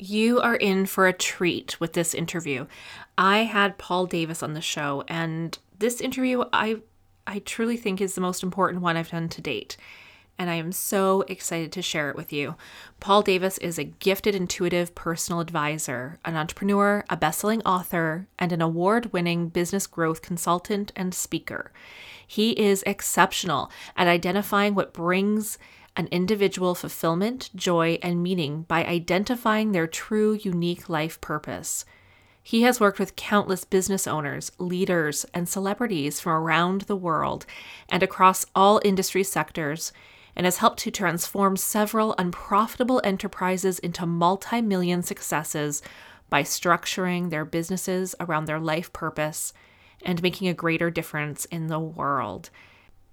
You are in for a treat with this interview. I had Paul Davis on the show, and this interview I truly think is the most important one I've done to date, and I am so excited to share it with you. Paul Davis is a gifted, intuitive personal advisor, an entrepreneur, a best-selling author, and an award-winning business growth consultant and speaker. He is exceptional at identifying what brings an individual fulfillment, joy, and meaning by identifying their true, unique life purpose. He has worked with countless business owners, leaders, and celebrities from around the world and across all industry sectors, and has helped to transform several unprofitable enterprises into multi-million successes by structuring their businesses around their life purpose and making a greater difference in the world.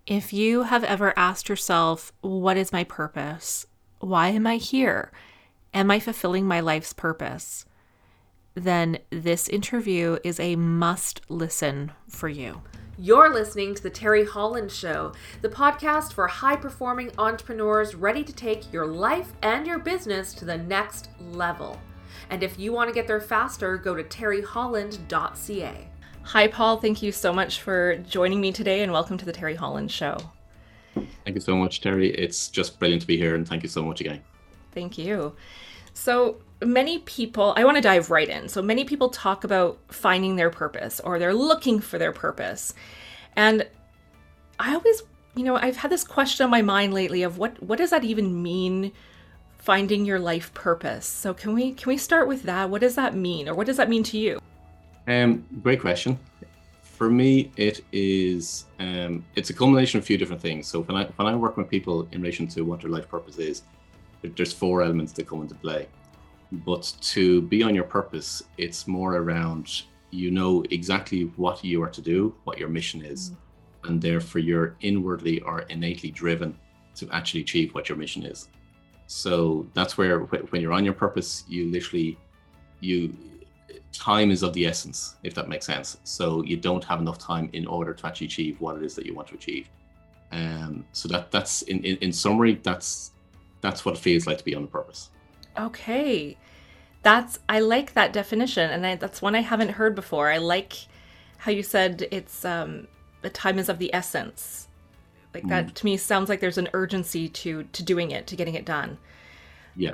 If you have ever asked yourself, what is my purpose? Why am I here? Am I fulfilling my life's purpose? Then this interview is a must listen for you. You're listening to The Terry Holland Show, the podcast for high-performing entrepreneurs ready to take your life and your business to the next level. And if you want to get there faster, go to terryholland.ca. Hi, Paul. Thank you so much for joining me today, and welcome to The Terry Holland Show. Thank you so much, Terry. It's just brilliant to be here, and thank you so much again. Thank you. So many people, I want to dive right in. So many people talk about finding their purpose, or they're looking for their purpose. And I always, I've had this question on my mind lately of what does that even mean, finding your life purpose? So can we start with that? What does that mean, or what does that mean to you? Great question. For me, it is it's a culmination of a few different things. So when I work with people in relation to what their life purpose is, there's four elements that come into play. But to be on your purpose, it's more around exactly what you are to do, what your mission is, and therefore you're inwardly or innately driven to actually achieve what your mission is. So that's where when you're on your purpose, you literally time is of the essence, if that makes sense. So you don't have enough time in order to actually achieve what it is that you want to achieve. So that's in summary, that's what it feels like to be on purpose. Okay, I like that definition, and that's one I haven't heard before. I like how you said it's the time is of the essence. Like that to me sounds like there's an urgency to doing it, to getting it done. Yeah.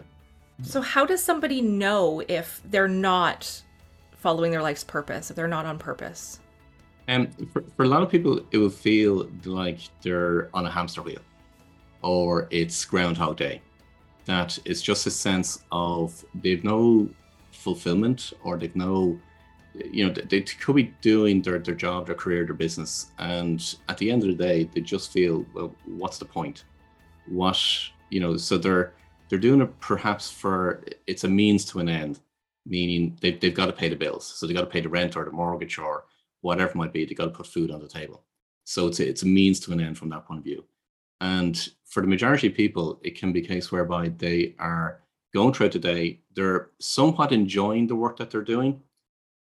So how does somebody know if they're not following their life's purpose, if they're not on purpose? For a lot of people, it will feel like they're on a hamster wheel, or it's Groundhog Day. That it's just a sense of they've no fulfillment, or they've no, they could be doing their job, their career, their business. And at the end of the day, they just feel, well, what's the point? So they're doing it perhaps for, it's a means to an end, meaning they've got to pay the bills. So they've got to pay the rent or the mortgage or whatever it might be. They've got to put food on the table. So it's a means to an end from that point of view. And for the majority of people, it can be a case whereby they are going throughout the day, they're somewhat enjoying the work that they're doing,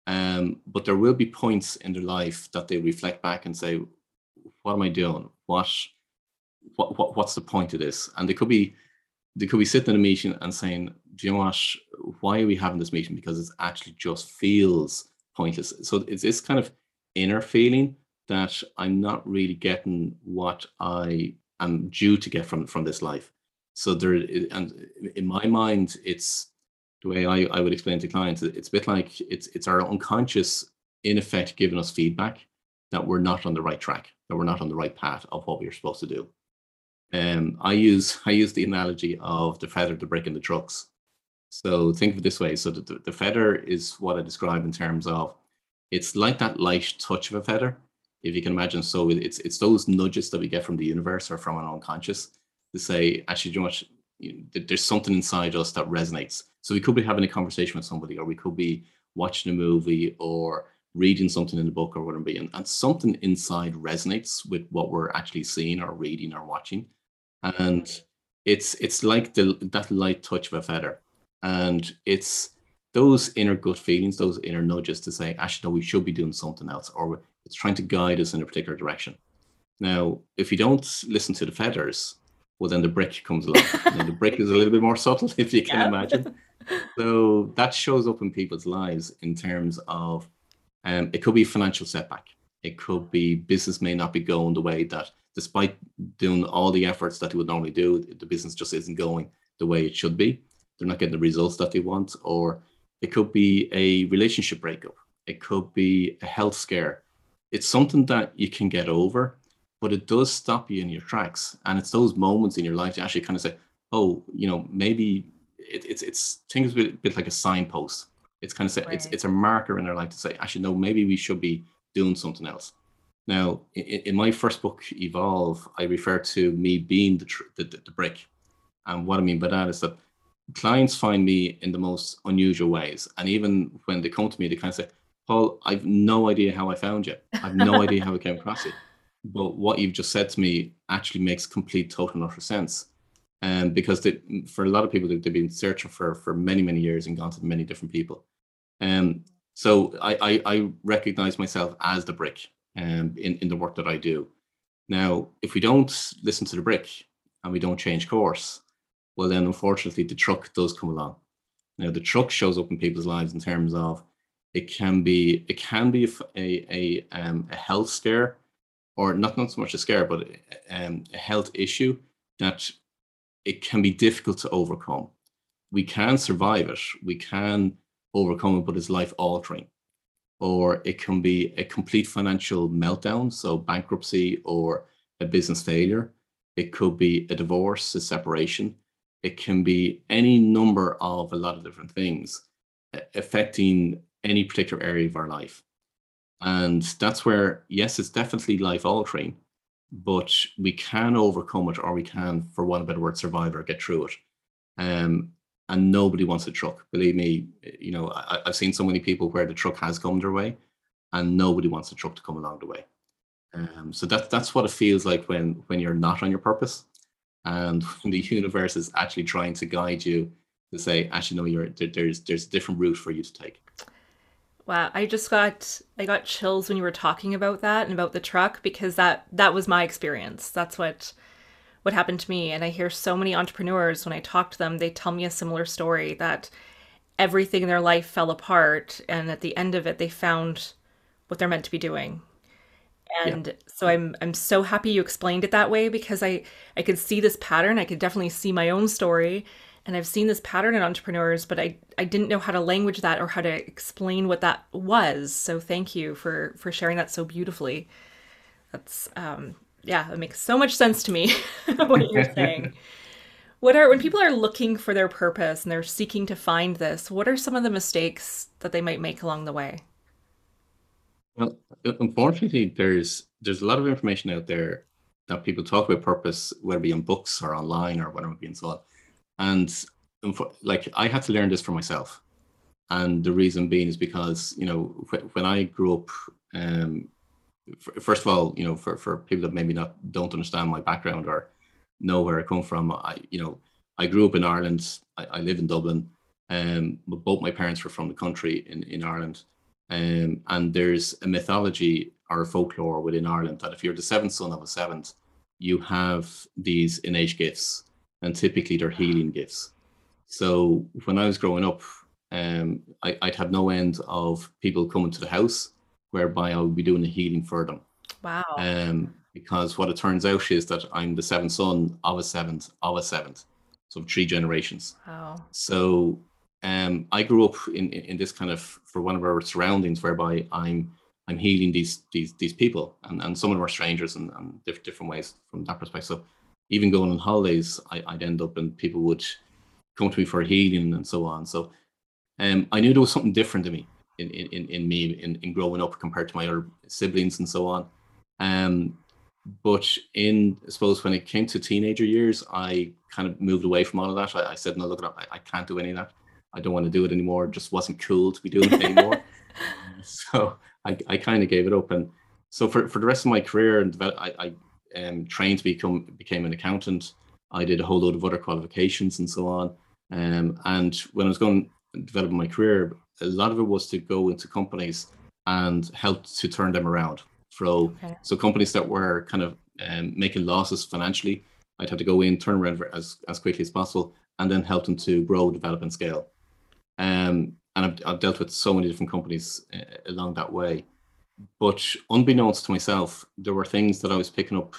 but there will be points in their life that they reflect back and say, what am I doing? What's the point of this? And they could be sitting in a meeting and saying, do you know what, why are we having this meeting? Because it actually just feels pointless. So it's this kind of inner feeling that I'm not really getting what I am due to get from this life. So there, and in my mind, it's the way I would explain to clients, it's a bit like it's our unconscious, in effect, giving us feedback that we're not on the right track, that we're not on the right path of what we're supposed to do. I use the analogy of the feather, the brick, and the trucks. So think of it this way. So the feather is what I describe in terms of, it's like that light touch of a feather, if you can imagine. So it's those nudges that we get from the universe or from an unconscious to say, actually, you know what, there's something inside us that resonates. So we could be having a conversation with somebody, or we could be watching a movie or reading something in the book or whatever it be, and something inside resonates with what we're actually seeing or reading or watching. And it's like that light touch of a feather. And it's those inner gut feelings, those inner nudges to say, actually, no, we should be doing something else, or it's trying to guide us in a particular direction. Now, if you don't listen to the feathers, well, then the brick comes along. And the brick is a little bit more subtle, if you can imagine. So that shows up in people's lives in terms of, it could be financial setback. It could be business may not be going the way that, despite doing all the efforts that they would normally do, the business just isn't going the way it should be. They're not getting the results that they want. Or it could be a relationship breakup. It could be a health scare. It's something that you can get over, but it does stop you in your tracks. And it's those moments in your life to actually kind of say, oh, you know, maybe it's things a bit like a signpost. It's kind of say, right, it's a marker in their life to say, actually, no, maybe we should be doing something else. Now, in my first book, Evolve, I refer to me being the brick. And what I mean by that is that clients find me in the most unusual ways. And even when they come to me, they kind of say, Paul, I've no idea how I found you. I've no idea how I came across it. But what you've just said to me actually makes complete, total, and utter sense. And because for a lot of people, they've been searching for many, many years and gone to many different people. So I recognize myself as the brick in the work that I do. Now, if we don't listen to the brick and we don't change course, well, then unfortunately, the truck does come along. Now, the truck shows up in people's lives in terms of it can be a health scare, or not so much a scare, but a health issue that it can be difficult to overcome. We can survive it, we can overcome it, but it's life altering. Or it can be a complete financial meltdown, so bankruptcy or a business failure. It could be a divorce, a separation. It can be any number of a lot of different things affecting any particular area of our life. And that's where, yes, it's definitely life altering, but we can overcome it, or we can, for want of a better word, survive or get through it. And nobody wants a truck. Believe me, you know, I've seen so many people where the truck has come their way and nobody wants the truck to come along the way. So that's what it feels like when you're not on your purpose, and when the universe is actually trying to guide you to say, actually, no, there's a different route for you to take. Wow, I got chills when you were talking about that and about the truck, because that was my experience. That's what happened to me. And I hear so many entrepreneurs, when I talk to them, they tell me a similar story, that everything in their life fell apart, and at the end of it, they found what they're meant to be doing. And yeah. So I'm so happy you explained it that way, because I could see this pattern. I could definitely see my own story. And I've seen this pattern in entrepreneurs, but I didn't know how to language that or how to explain what that was. So thank you for sharing that so beautifully. That's, yeah, it makes so much sense to me what you're saying. When people are looking for their purpose and they're seeking to find this, what are some of the mistakes that they might make along the way? Well, unfortunately, there's a lot of information out there that people talk about purpose, whether it be in books or online or whatever it be and so on. And like, I had to learn this for myself. And the reason being is because, you know, when I grew up, first of all, you know, for people that maybe don't understand my background or know where I come from, I grew up in Ireland. I live in Dublin. But both my parents were from the country in Ireland. And there's a mythology or a folklore within Ireland that if you're the seventh son of a seventh, you have these innate gifts. And typically they're healing gifts. So when I was growing up, I'd have no end of people coming to the house whereby I would be doing the healing for them. Wow. Because what it turns out is that I'm the seventh son of a seventh of a seventh. So three generations. Wow. So I grew up in this kind of, for one of our surroundings, whereby I'm healing these people. And some of them are strangers and different ways from that perspective. So even going on holidays, I'd end up and people would come to me for healing and so on. So I knew there was something different to me in me in growing up compared to my other siblings and so on. But I suppose when it came to teenager years, I kind of moved away from all of that. I said, no, look, I can't do any of that. I don't want to do it anymore. It just wasn't cool to be doing it anymore. So I kind of gave it up. And so for the rest of my career, and trained to became an accountant. I did a whole load of other qualifications and so on. And when I was going to develop my career, a lot of it was to go into companies and help to turn them around. So companies that were kind of making losses financially, I'd have to go in, turn around as quickly as possible, and then help them to grow, develop, and scale. And I've dealt with so many different companies along that way. But unbeknownst to myself, there were things that I was picking up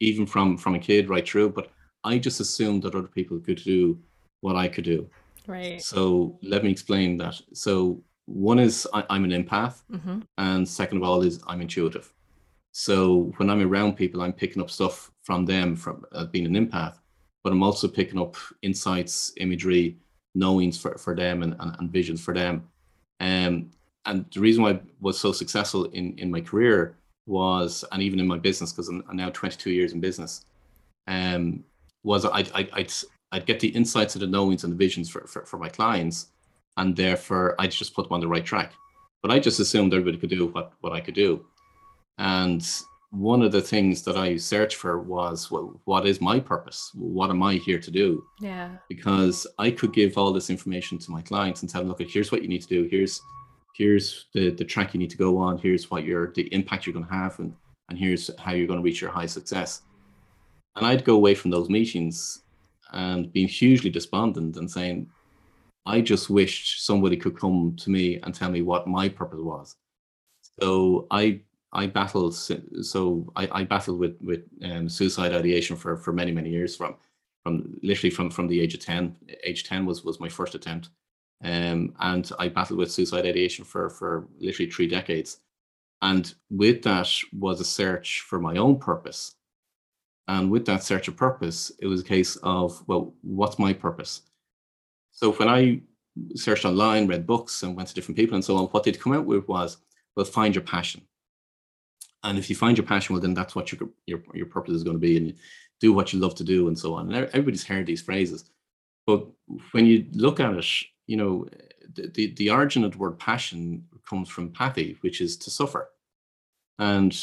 even from a kid right through, but I just assumed that other people could do what I could do. Right. So let me explain that. So one is I'm an empath. Mm-hmm. And second of all is I'm intuitive. So when I'm around people, I'm picking up stuff from them from being an empath, but I'm also picking up insights, imagery, knowings for them and visions for them. And the reason why I was so successful in my career was, and even in my business, because I'm now 22 years in business, was I'd get the insights and the knowings and the visions for my clients, and therefore I'd just put them on the right track. But I just assumed everybody could do what I could do. And one of the things that I searched for was, well, what is my purpose? What am I here to do? Yeah. Because I could give all this information to my clients and tell them, look, here's what you need to do. Here's the track you need to go on. Here's what the impact you're going to have, and here's how you're going to reach your high success. And I'd go away from those meetings and being hugely despondent and saying, I just wished somebody could come to me and tell me what my purpose was. So I battled with suicide ideation for many, many years, from literally from the age of 10. Age 10 was my first attempt. And I battled with suicide ideation for literally 3 decades. And with that was a search for my own purpose. And with that search of purpose, it was a case of, well, what's my purpose? So when I searched online, read books and went to different people and so on, what they'd come out with was, well, find your passion. And if you find your passion, well, then that's what your purpose is going to be, and you do what you love to do and so on. And everybody's heard these phrases. But when you look at it, you know, the origin of the word passion comes from pathy, which is to suffer. And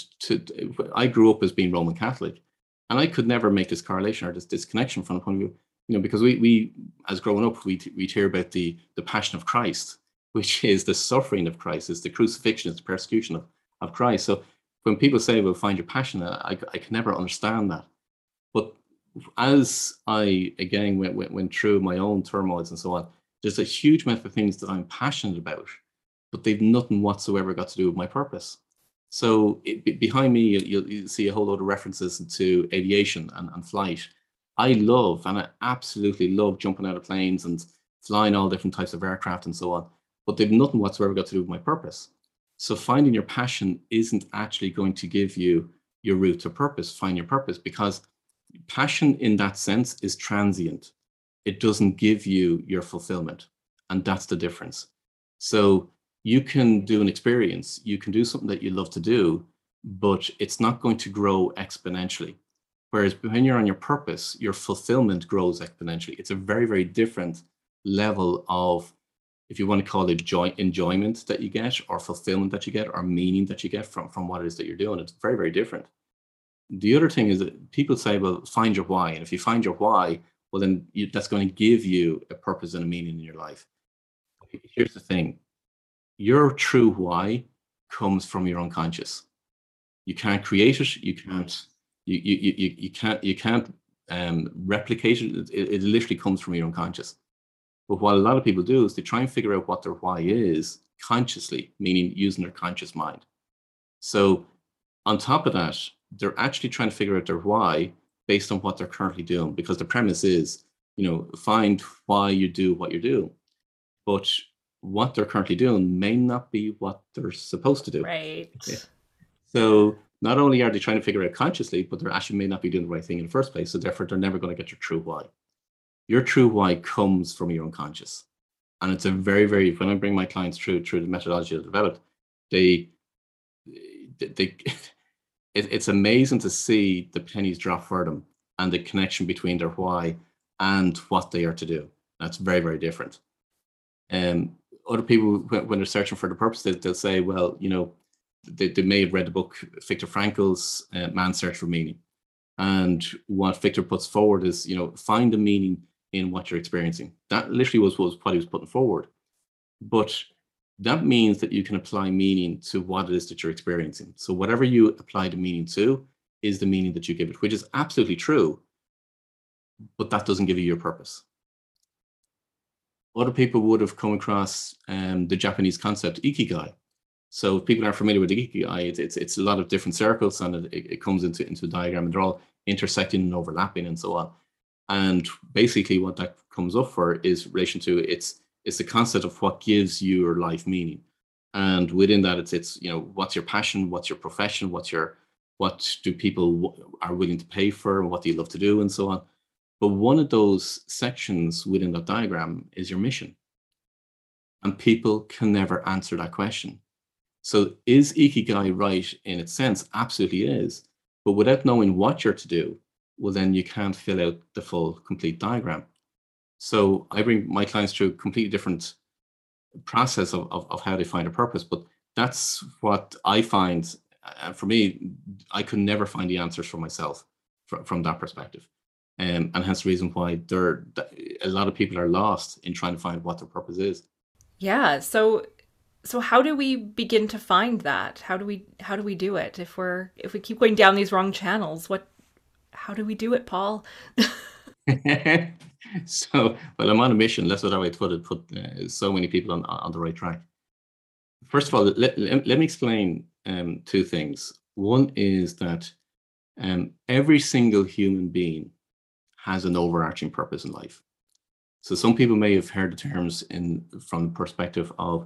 I grew up as being Roman Catholic, and I could never make this correlation or this connection from the point of view, you know, because we as growing up, we'd hear about the passion of Christ, which is the suffering of Christ, is the crucifixion, is the persecution of Christ. So when people say, well, find your passion, I can never understand that. But as I, again, went through my own turmoils and so on, there's a huge amount of things that I'm passionate about, but they've nothing whatsoever got to do with my purpose. So behind me, you'll see a whole lot of references to aviation and flight. I absolutely love jumping out of planes and flying all different types of aircraft and so on, but they've nothing whatsoever got to do with my purpose. So finding your passion isn't actually going to give you your route to purpose, find your purpose, because passion in that sense is transient. It doesn't give you your fulfillment. And that's the difference. So you can do an experience, you can do something that you love to do, but it's not going to grow exponentially. Whereas when you're on your purpose, your fulfillment grows exponentially. It's a very, very different level of, if you want to call it enjoyment that you get, or fulfillment that you get, or meaning that you get from what it is that you're doing. It's very, very different. The other thing is that people say, well, find your why. And if you find your why, well, then that's going to give you a purpose and a meaning in your life. Here's the thing. Your true why comes from your unconscious. You can't create it. You can't replicate it. It literally comes from your unconscious. But what a lot of people do is they try and figure out what their why is consciously, meaning using their conscious mind. So on top of that, they're actually trying to figure out their why based on what they're currently doing, because the premise is, you know, find why you do what you do. But what they're currently doing may not be what they're supposed to do. Right. Yeah. So not only are they trying to figure out consciously, but they actually may not be doing the right thing in the first place. So therefore, they're never going to get your true why. Your true why comes from your unconscious. And it's a very, very, when I bring my clients through the methodology I've developed, it's amazing to see the pennies drop for them and the connection between their why and what they are to do. That's very, very different. Other people, when they're searching for the purpose, they'll say, well, you know, they may have read the book, Viktor Frankl's Man's Search for Meaning. And what Viktor puts forward is, you know, find the meaning in what you're experiencing. That literally was what he was putting forward. But that means that you can apply meaning to what it is that you're experiencing. So whatever you apply the meaning to is the meaning that you give it, which is absolutely true, but that doesn't give you your purpose. a lot of people would have come across the Japanese concept ikigai. So if people aren't familiar with the ikigai, it's a lot of different circles, and it comes into a diagram, and they're all intersecting and overlapping and so on. And basically what that comes up for is relation to it's the concept of what gives your life meaning. And within that, it's you know, what's your passion, what's your profession, what do people are willing to pay for, what do you love to do, and so on. But one of those sections within that diagram is your mission. And people can never answer that question. So is ikigai right in its sense? Absolutely is. But without knowing what you're to do, well, then you can't fill out the full, complete diagram. So I bring my clients through a completely different process of how they find a purpose. But that's what I find. And for me, I could never find the answers for myself from that perspective. And hence the reason why a lot of people are lost in trying to find what their purpose is. Yeah. So how do we begin to find that? How do we do it if we keep going down these wrong channels? How do we do it, Paul? So, well, I'm on a mission. That's what I would put so many people on the right track. First of all, let me explain two things. One is that every single human being has an overarching purpose in life. So some people may have heard the terms from the perspective of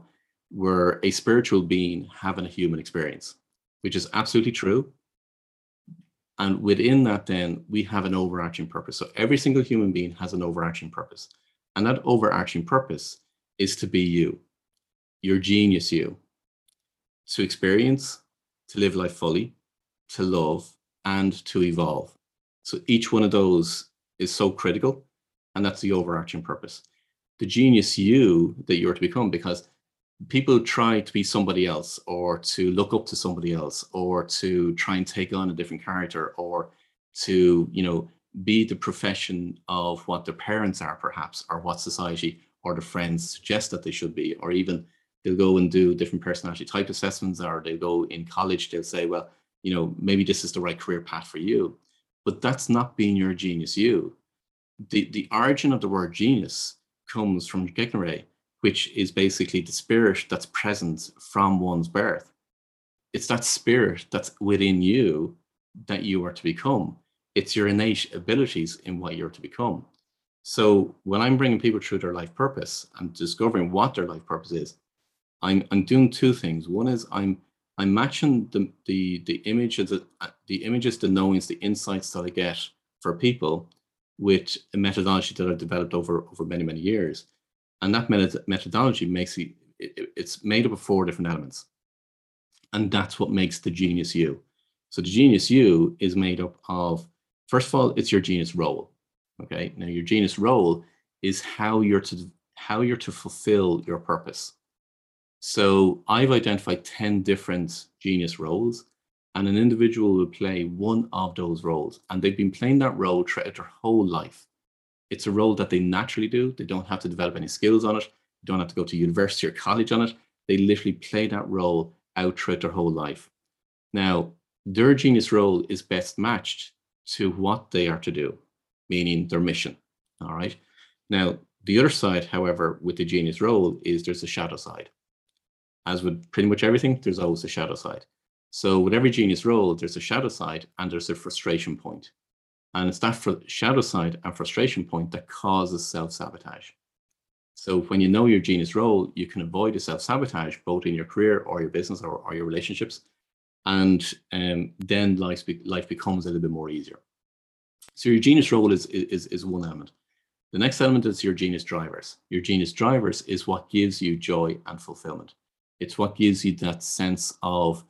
we're a spiritual being having a human experience, which is absolutely true. And within that, then, we have an overarching purpose. So every single human being has an overarching purpose. And that overarching purpose is to be you, your genius you, to experience, to live life fully, to love, and to evolve. So each one of those is so critical, and that's the overarching purpose. The genius you that you're to become, because people try to be somebody else, or to look up to somebody else, or to try and take on a different character, or to, you know, be the profession of what their parents are, perhaps, or what society or their friends suggest that they should be. Or even they'll go and do different personality type assessments, or they'll go in college, they'll say, well, you know, maybe this is the right career path for you. But that's not being your genius you. The origin of the word genius comes from Gegneré, which is basically the spirit that's present from one's birth. It's that spirit that's within you that you are to become. It's your innate abilities in what you're to become. So when I'm bringing people through their life purpose and discovering what their life purpose is, I'm doing two things. One is I'm matching the images, the knowings, the insights that I get for people with a methodology that I've developed over many, many years. And that methodology it's made up of four different elements. And that's what makes the genius you. So the genius you is made up of, first of all, it's your genius role. Okay. Now your genius role is how you're to fulfill your purpose. So I've identified 10 different genius roles, and an individual will play one of those roles. And they've been playing that role throughout their whole life. It's a role that they naturally do. They don't have to develop any skills on it. They don't have to go to university or college on it. They literally play that role out throughout their whole life. Now, their genius role is best matched to what they are to do, meaning their mission. All right. Now, the other side, however, with the genius role is there's a shadow side. As with pretty much everything, there's always a shadow side. So with every genius role, there's a shadow side and there's a frustration point. And it's that shadow side and frustration point that causes self-sabotage. So when you know your genius role, you can avoid the self-sabotage, both in your career or your business or your relationships. And then life becomes a little bit more easier. So your genius role is one element. The next element is your genius drivers. Your genius drivers is what gives you joy and fulfillment. It's what gives you that sense of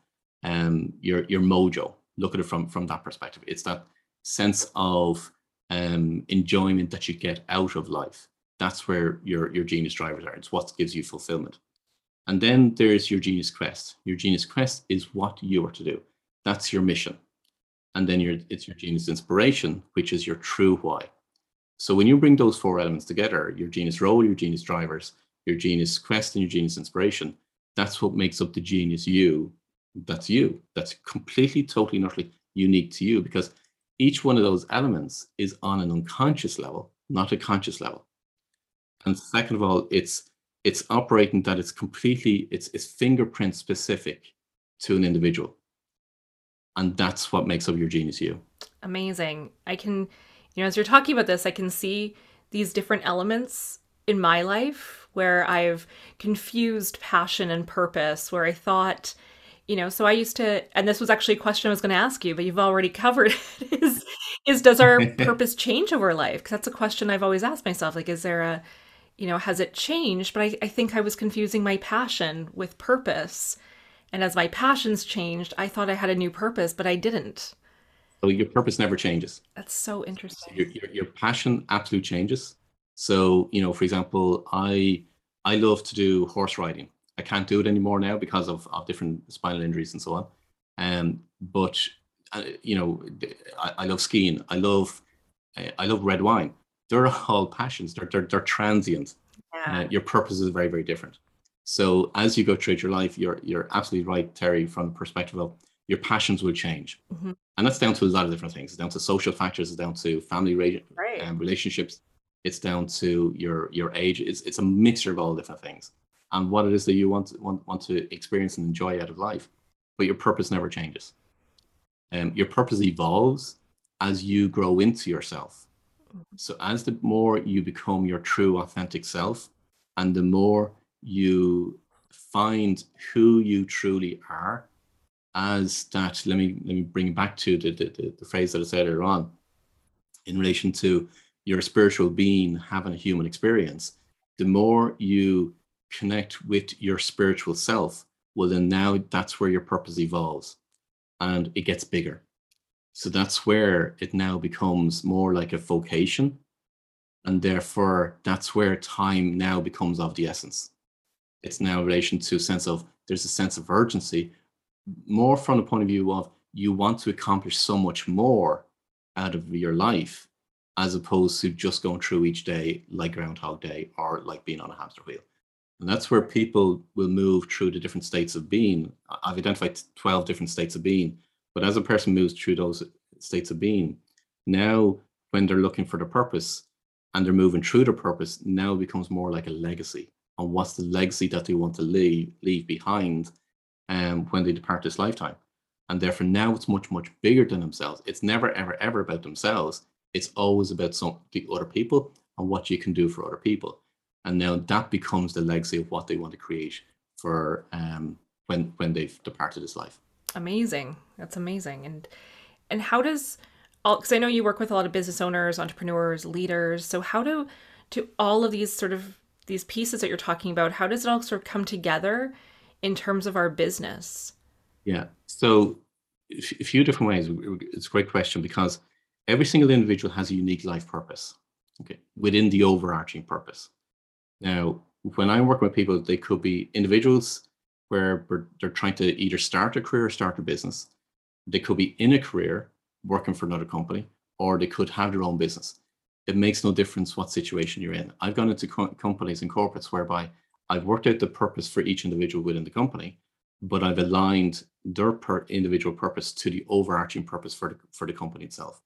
your mojo. Look at it from that perspective. It's that sense of enjoyment that you get out of life. That's where your genius drivers are. It's what gives you fulfillment. And then there's your genius quest. Your genius quest is what you are to do. That's your mission. And then it's your genius inspiration, which is your true why. So when you bring those four elements together, your genius role, your genius drivers, your genius quest, and your genius inspiration, that's what makes up the genius you. That's you. That's completely, totally, and utterly unique to you, because each one of those elements is on an unconscious level, not a conscious level. And second of all, it's operating that it's completely, it's fingerprint specific to an individual. And that's what makes up your genius you. Amazing. I can, you know, as you're talking about this, I can see these different elements in my life where I've confused passion and purpose, where I thought, you know, so I used to, and this was actually a question I was going to ask you, but you've already covered it, is does our purpose change over life? Because that's a question I've always asked myself, like, is there a, you know, has it changed? But I think I was confusing my passion with purpose. And as my passions changed, I thought I had a new purpose, but I didn't. So your purpose never changes. That's so interesting. So your passion absolutely changes. So, you know, for example, I love to do horse riding. I can't do it anymore now because of different spinal injuries and so on. But, you know, I love skiing. I love red wine. They're all passions. They're transient. Yeah. Your purpose is very, very different. So as you go through your life, you're absolutely right, Terry, from the perspective of your passions will change. Mm-hmm. And that's down to a lot of different things. It's down to social factors. It's down to family relationships. It's down to your age. It's a mixture of all different things and what it is that you want to experience and enjoy out of life. But your purpose never changes. Your purpose evolves as you grow into yourself. Mm-hmm. So as the more you become your true, authentic self, and the more you find who you truly are, as that, let me bring it back to the phrase that I said earlier on in relation to your spiritual being having a human experience. The more you connect with your spiritual self, well, then now that's where your purpose evolves and it gets bigger. So that's where it now becomes more like a vocation, and therefore that's where time now becomes of the essence. It's now in relation to there's a sense of urgency, more from the point of view of you want to accomplish so much more out of your life, as opposed to just going through each day like Groundhog Day or like being on a hamster wheel. And that's where people will move through the different states of being. I've identified 12 different states of being, but as a person moves through those states of being, now when they're looking for the purpose and they're moving through the purpose, now it becomes more like a legacy. And what's the legacy that they want to leave behind when they depart this lifetime? And therefore now it's much, much bigger than themselves. It's never, ever, ever about themselves. It's always about the other people and what you can do for other people. And now that becomes the legacy of what they want to create for when they've departed this life. Amazing. That's amazing. And how does all, because I know you work with a lot of business owners, entrepreneurs, leaders. So how do all of these sort of these pieces that you're talking about, how does it all sort of come together in terms of our business? Yeah. So a few different ways. It's a great question because every single individual has a unique life purpose, okay, within the overarching purpose. Now, when I'm working with people, they could be individuals where they're trying to either start a career or start a business. They could be in a career working for another company, or they could have their own business. It makes no difference what situation you're in. I've gone into companies and corporates whereby I've worked out the purpose for each individual within the company, but I've aligned their individual purpose to the overarching purpose for the company itself.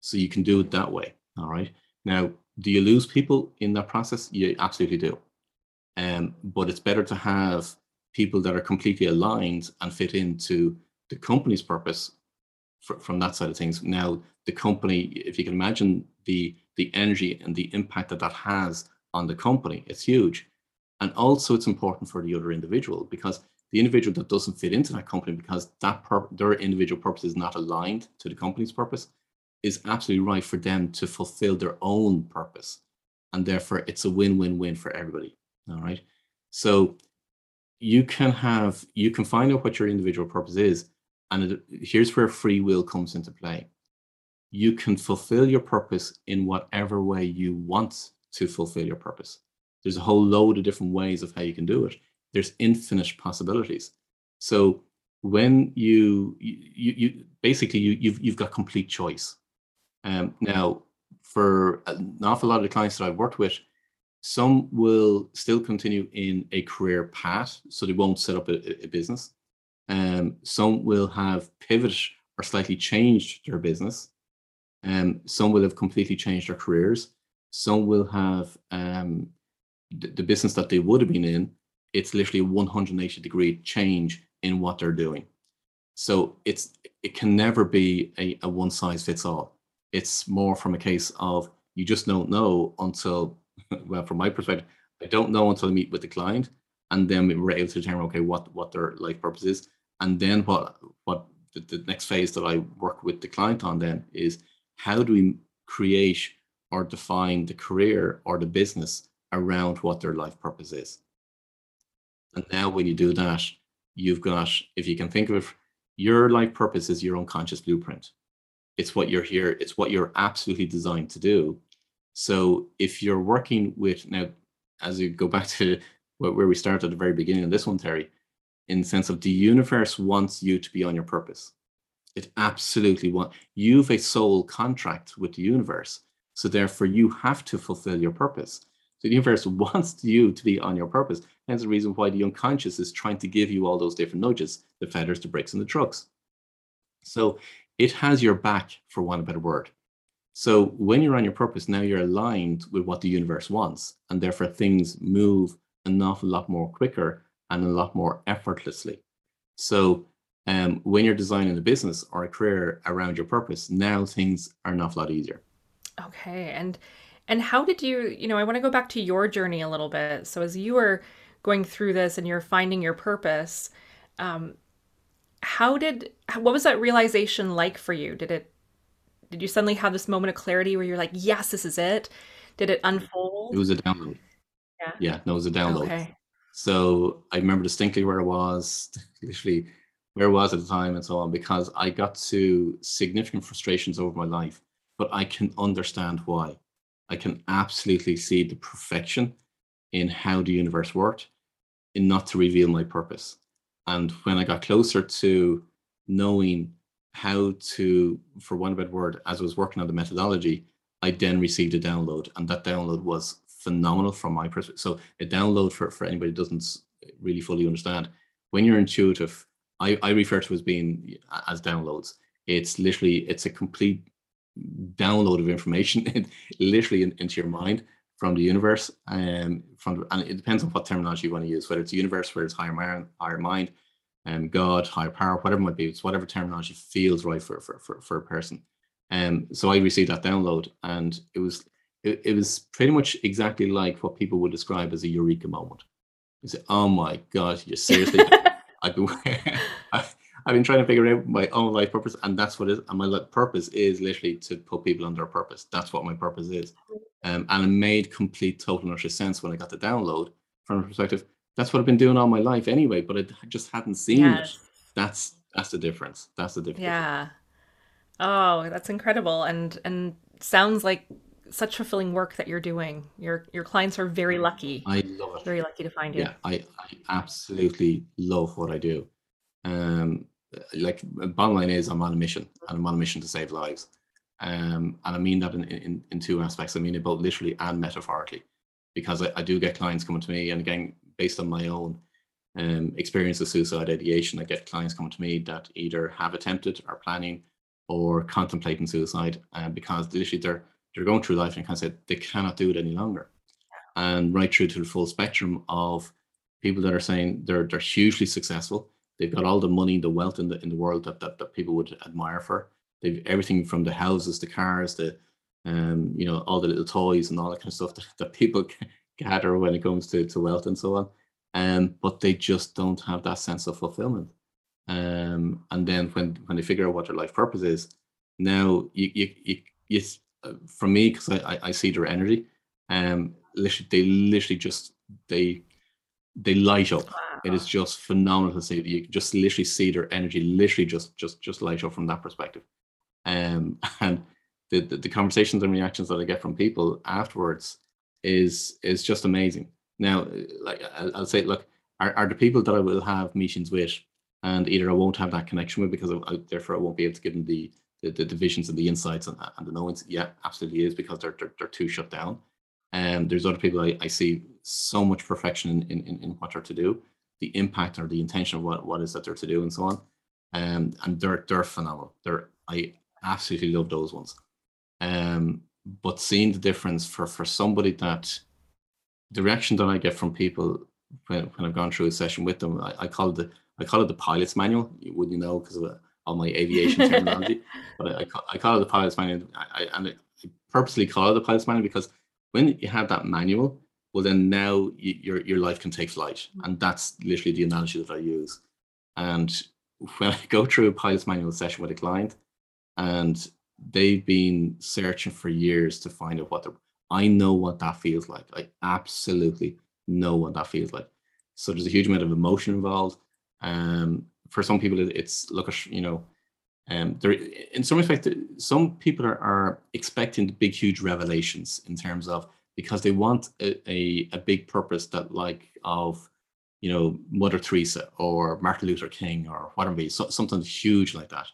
So you can do it that way. All right. Now, do you lose people in that process? You absolutely do. But it's better to have people that are completely aligned and fit into the company's purpose from that side of things. Now, the company, if you can imagine the energy and the impact that has on the company, it's huge. And also it's important for the other individual, because the individual that doesn't fit into that company because their individual purpose is not aligned to the company's purpose, is absolutely right for them to fulfill their own purpose. And therefore it's a win-win-win for everybody. All right. So you can find out what your individual purpose is. And here's where free will comes into play. You can fulfill your purpose in whatever way you want to fulfill your purpose. There's a whole load of different ways of how you can do it. There's infinite possibilities. So when you basically you've got complete choice. Now, for an awful lot of the clients that I've worked with, some will still continue in a career path, so they won't set up a business. Some will have pivoted or slightly changed their business. Some will have completely changed their careers. Some will have the business that they would have been in, it's literally 180 degree change in what they're doing. So it can never be a one size fits all. It's more from a case of you just don't know until, well, from my perspective, I don't know until I meet with the client, and then we're able to determine, okay, what their life purpose is. And then what the next phase that I work with the client on then is, how do we create or define the career or the business around what their life purpose is? And now when you do that, you've got, if you can think of it, your life purpose is your unconscious blueprint. It's what you're here. It's what you're absolutely designed to do. So if you're working with, now, as you go back to where we started at the very beginning of this one, Terry, in the sense of the universe wants you to be on your purpose. It absolutely wants, you've a soul contract with the universe. So therefore you have to fulfill your purpose. So the universe wants you to be on your purpose. Hence the reason why the unconscious is trying to give you all those different nudges, the feathers, the bricks and the trucks. So it has your back, for want of a better word. So when you're on your purpose, now you're aligned with what the universe wants, and therefore things move an awful lot more quicker and a lot more effortlessly. So when you're designing a business or a career around your purpose, now things are an awful lot easier. Okay. And how did you, I want to go back to your journey a little bit. So as you were going through this and you're finding your purpose, what was that realization like for you? Did you suddenly have this moment of clarity where you're like, yes, this is it? Did it unfold? It was a download. Yeah. It was a download. Okay. So I remember distinctly where I was, literally where I was at the time and so on, because I got to significant frustrations over my life, but I can understand why. I can absolutely see the perfection in how the universe worked in not to reveal my purpose. And when I got closer to knowing how to, for one bad word, as I was working on the methodology, I then received a download, and that download was phenomenal from my perspective. So a download, for anybody who doesn't really fully understand, when you're intuitive, I refer to as being as downloads. It's literally, it's a complete download of information literally into your mind from the universe, and it depends on what terminology you want to use, whether it's the universe, whether it's higher mind, God, higher power, whatever it might be. It's whatever terminology feels right for a person. So I received that download, and it was pretty much exactly like what people would describe as a eureka moment. You say, oh my God, you're seriously I've been trying to figure out my own life purpose, and that's what it is. And my purpose is literally to put people on their purpose. That's what my purpose is. And it made complete, total, utter sense when I got the download from a perspective. That's what I've been doing all my life anyway, but I just hadn't seen it. That's the difference. That's the difference. Yeah. Oh, that's incredible. And sounds like such fulfilling work that you're doing. Your clients are very lucky. I love it. Very lucky to find you. Yeah, I absolutely love what I do. Like, bottom line is, I'm on a mission, and I'm on a mission to save lives, and I mean that in two aspects. I mean it both literally and metaphorically, because I do get clients coming to me, and again, based on my own experience of suicide ideation, I get clients coming to me that either have attempted, are planning, or contemplating suicide, because literally they're going through life and kind of say they cannot do it any longer, and right through to the full spectrum of people that are saying they're hugely successful. They've got all the money, the wealth in the world that people would admire for. They've everything from the houses, the cars, the all the little toys and all that kind of stuff that people gather when it comes to wealth and so on. But they just don't have that sense of fulfillment. And then when they figure out what their life purpose is, now you for me, because I see their energy, they light up. Wow. It is just phenomenal to see. You can just literally see their energy just light up from that perspective. And the conversations and reactions that I get from people afterwards is just amazing. Now, like I'll say, look, are the people that I will have meetings with, and either I won't have that connection with because therefore I won't be able to give them the visions and the insights and the knowings. Yeah, absolutely is, because they're too shut down. There's other people I see so much perfection in what they're to do, the impact or the intention of what is that they're to do and so on. And they're phenomenal. I absolutely love those ones. But seeing the difference for somebody that the reaction that I get from people when I've gone through a session with them, I call it the pilot's manual. You wouldn't know because of all my aviation terminology, but I call it the pilot's manual. I purposely call it the pilot's manual because when you have that manual, well, then now your life can take flight. And that's literally the analogy that I use. And when I go through a pilot's manual session with a client, and they've been searching for years to find out I know what that feels like. I absolutely know what that feels like. So there's a huge amount of emotion involved. For some people, it's look at, in some respect, some people are expecting the big, huge revelations in terms of, because they want a big purpose that Mother Teresa or Martin Luther King or whatever, so something huge like that.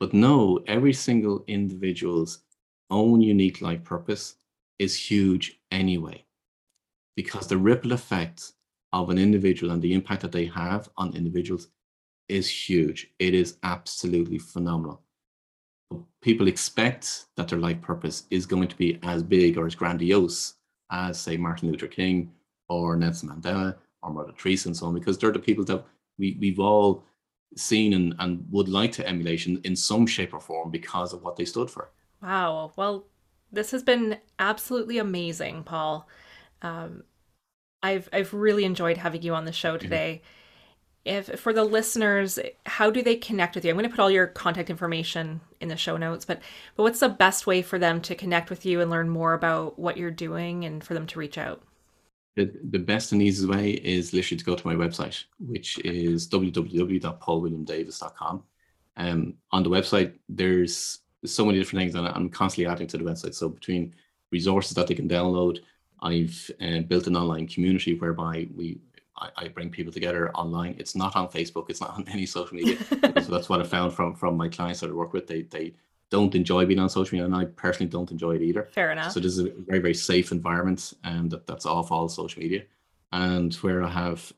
But no, every single individual's own unique life purpose is huge anyway, because the ripple effect of an individual and the impact that they have on individuals is huge. It is absolutely phenomenal. People expect that their life purpose is going to be as big or as grandiose as, say, Martin Luther King or Nelson Mandela or Mother Teresa and so on, because they're the people that we've all seen and would like to emulate in some shape or form because of what they stood for. Wow. Well, this has been absolutely amazing, Paul. I've really enjoyed having you on the show today. Mm-hmm. If for the listeners, how do they connect with you? I'm going to put all your contact information in the show notes, but what's the best way for them to connect with you and learn more about what you're doing and for them to reach out? The best and easiest way is literally to go to my website, which is www.paulwilliamdavis.com. On the website, there's so many different things, and I'm constantly adding to the website. So between resources that they can download, I've built an online community whereby I bring people together online. It's not on Facebook. It's not on any social media. So that's what I found from my clients that I work with. They don't enjoy being on social media, and I personally don't enjoy it either. Fair enough. So this is a very, very safe environment, and that's off all social media. And where I have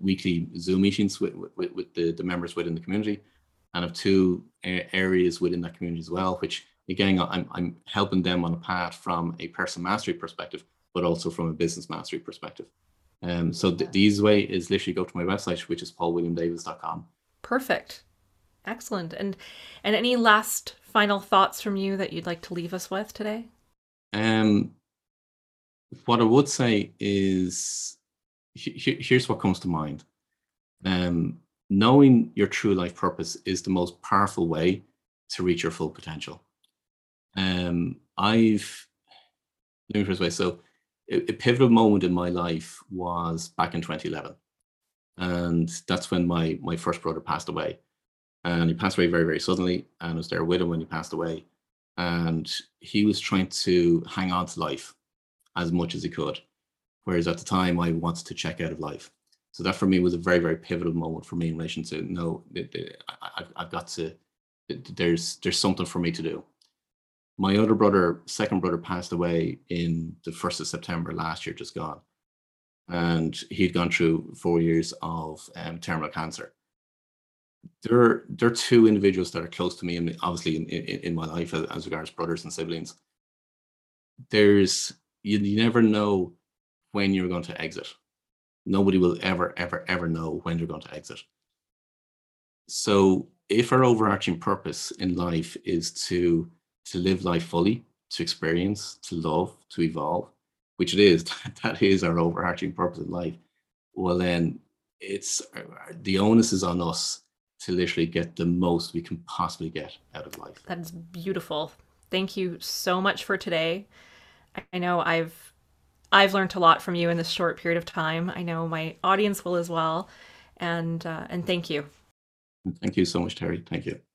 weekly Zoom meetings with the members within the community, and I have two areas within that community as well, which again, I'm helping them on a path from a personal mastery perspective, but also from a business mastery perspective. So the easiest way is literally go to my website, which is paulwilliamdavis.com. Perfect. Excellent. And any last final thoughts from you that you'd like to leave us with today? What I would say is, here's what comes to mind. Knowing your true life purpose is the most powerful way to reach your full potential. Let me put it this way. So a pivotal moment in my life was back in 2011. And that's when my first brother passed away. And he passed away very, very suddenly. And I was there with him when he passed away. And he was trying to hang on to life as much as he could. Whereas at the time, I wanted to check out of life. So that for me was a very, very pivotal moment for me in relation to, no, I've got to, there's something for me to do. My other brother, second brother, passed away in the 1st of September last year, just gone. And he'd gone through 4 years of terminal cancer. There are two individuals that are close to me, and obviously in my life as regards brothers and siblings. You never know when you're going to exit. Nobody will ever, ever, ever know when they're going to exit. So if our overarching purpose in life is to live life fully, to experience, to love, to evolve, which it is, that is our overarching purpose in life, well then it's, the onus is on us to literally get the most we can possibly get out of life. That is beautiful. Thank you so much for today. I know I've learned a lot from you in this short period of time. I know my audience will as well. And thank you. Thank you so much, Terry. Thank you.